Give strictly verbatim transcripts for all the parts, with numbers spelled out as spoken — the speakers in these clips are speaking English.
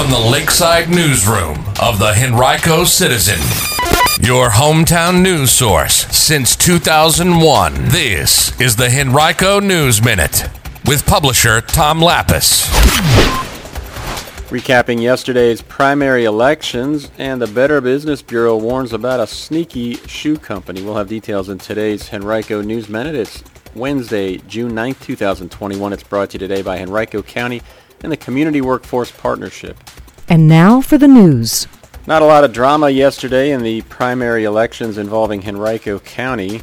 from the Lakeside Newsroom of the Henrico Citizen, your hometown news source since two thousand one. This is the Henrico News Minute with publisher Tom Lapis. Recapping yesterday's primary elections, and the Better Business Bureau warns about a sneaky shoe company. We'll have details in today's Henrico News Minute. It's Wednesday, June ninth, two thousand twenty-one. It's brought to you today by Henrico County and the Community Workforce Partnership. And now for the news. Not a lot of drama yesterday in the primary elections involving Henrico County.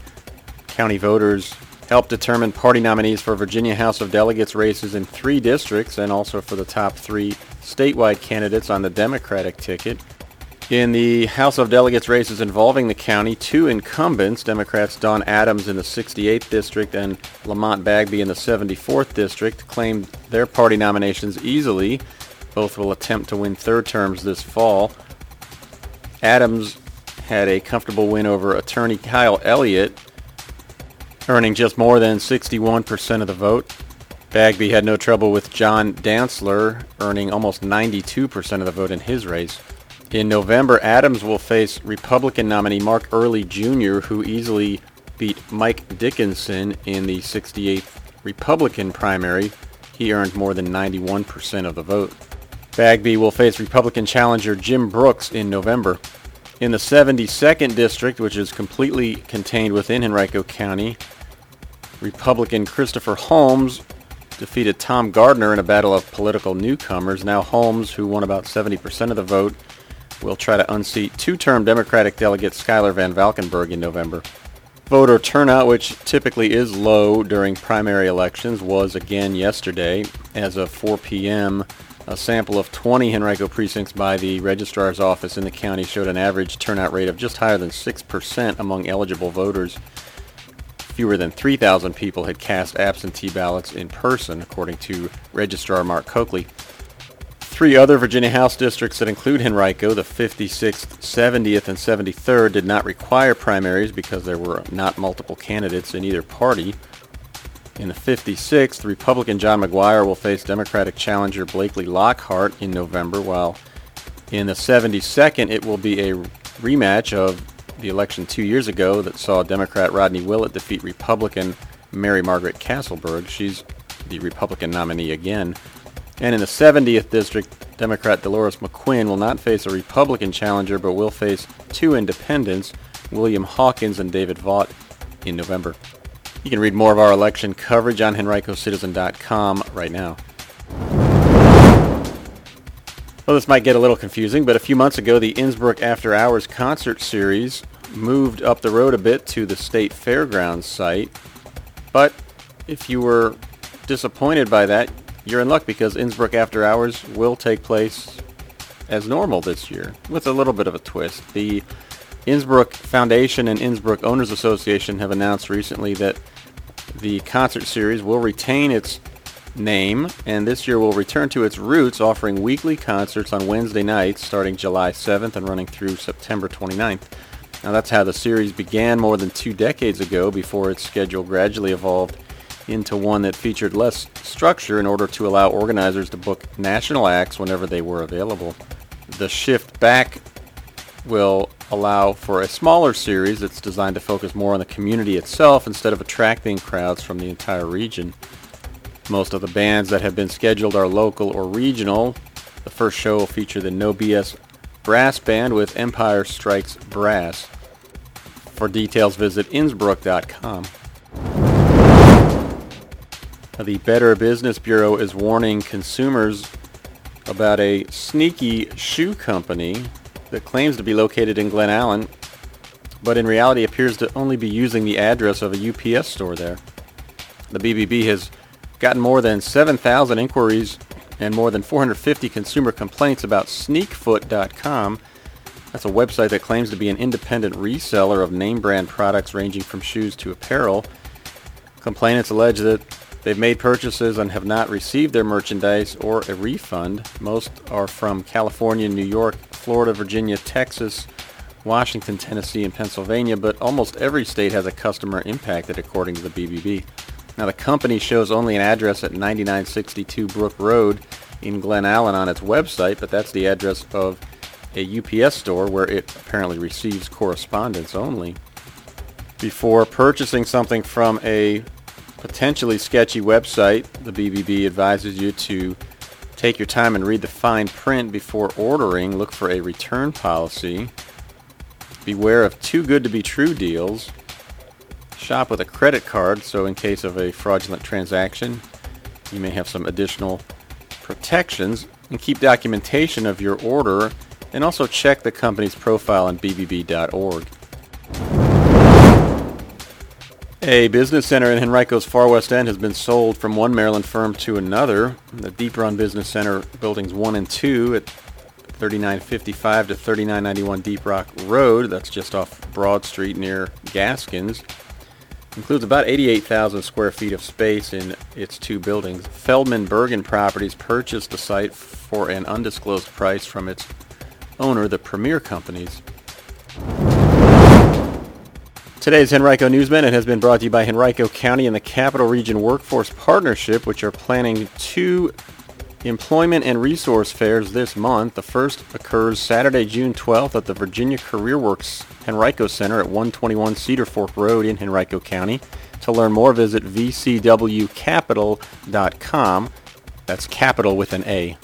County voters helped determine party nominees for Virginia House of Delegates races in three districts and also for the top three statewide candidates on the Democratic ticket. In the House of Delegates races involving the county, two incumbents, Democrats Don Adams in the sixty-eighth District and Lamont Bagby in the seventy-fourth District, claimed their party nominations easily. Both will attempt to win third terms this fall. Adams had a comfortable win over attorney Kyle Elliott, earning just more than sixty-one percent of the vote. Bagby had no trouble with John Dantzler, earning almost ninety-two percent of the vote in his race. In November, Adams will face Republican nominee Mark Early Junior, who easily beat Mike Dickinson in the sixty-eighth Republican primary. He earned more than ninety-one percent of the vote. Bagby will face Republican challenger Jim Brooks in November. In the seventy-second District, which is completely contained within Henrico County, Republican Christopher Holmes defeated Tom Gardner in a battle of political newcomers. Now Holmes, who won about seventy percent of the vote, will try to unseat two-term Democratic delegate Skylar Van Valkenburg in November. Voter turnout, which typically is low during primary elections, was again yesterday. As of four p.m., a sample of twenty Henrico precincts by the registrar's office in the county showed an average turnout rate of just higher than six percent among eligible voters. Fewer than three thousand people had cast absentee ballots in person, according to Registrar Mark Coakley. Three other Virginia House districts that include Henrico, the fifty-sixth, seventieth, and seventy-third, did not require primaries because there were not multiple candidates in either party. In the fifty-sixth, Republican John McGuire will face Democratic challenger Blakely Lockhart in November, while in the seventy-second, it will be a rematch of the election two years ago that saw Democrat Rodney Willett defeat Republican Mary Margaret Castleberg. She's the Republican nominee again. And in the seventieth District, Democrat Dolores McQuinn will not face a Republican challenger, but will face two independents, William Hawkins and David Vaught, in November. You can read more of our election coverage on Henrico Citizen dot com right now. Well, this might get a little confusing, but a few months ago, the Innsbruck After Hours concert series moved up the road a bit to the State Fairgrounds site. But if you were disappointed by that, you're in luck, because Innsbruck After Hours will take place as normal this year, with a little bit of a twist. The Innsbruck Foundation and Innsbruck Owners Association have announced recently that the concert series will retain its name, and this year will return to its roots, offering weekly concerts on Wednesday nights starting July seventh and running through September twenty-ninth. Now, that's how the series began more than two decades ago, before its schedule gradually evolved into one that featured less structure in order to allow organizers to book national acts whenever they were available. The shift back will allow for a smaller series that's designed to focus more on the community itself instead of attracting crowds from the entire region. Most of the bands that have been scheduled are local or regional. The first show will feature the No B S Brass Band with Empire Strikes Brass. For details, visit Innsbruck dot com. The Better Business Bureau is warning consumers about a sneaky shoe company that claims to be located in Glen Allen, but in reality appears to only be using the address of a U P S store there. The B B B has gotten more than seven thousand inquiries and more than four hundred fifty consumer complaints about Sneakfoot dot com. That's a website that claims to be an independent reseller of name brand products ranging from shoes to apparel. Complainants allege that they've made purchases and have not received their merchandise or a refund. Most are from California, New York, Florida, Virginia, Texas, Washington, Tennessee, and Pennsylvania, but almost every state has a customer impacted, according to the B B B. Now, the company shows only an address at ninety-nine sixty-two Brook Road in Glen Allen on its website, but that's the address of a U P S store where it apparently receives correspondence only. Before purchasing something from a potentially sketchy website, the B B B advises you to take your time and read the fine print before ordering. Look for a return policy. Beware of too good to be true deals. Shop with a credit card, so in case of a fraudulent transaction, you may have some additional protections. And keep documentation of your order, and also check the company's profile on B B B dot org. A business center in Henrico's Far West End has been sold from one Maryland firm to another. The Deep Run Business Center buildings one and two at thirty-nine fifty-five to thirty-nine ninety-one Deep Rock Road, that's just off Broad Street near Gaskins, includes about eighty-eight thousand square feet of space in its two buildings. Feldman Bergen Properties purchased the site for an undisclosed price from its owner, the Premier Companies. Today's Henrico News Minute has been brought to you by Henrico County and the Capital Region Workforce Partnership, which are planning two employment and resource fairs this month. The first occurs Saturday, June twelfth at the Virginia CareerWorks Henrico Center at one twenty-one Cedar Fork Road in Henrico County. To learn more, visit v c w capital dot com. That's capital with an A.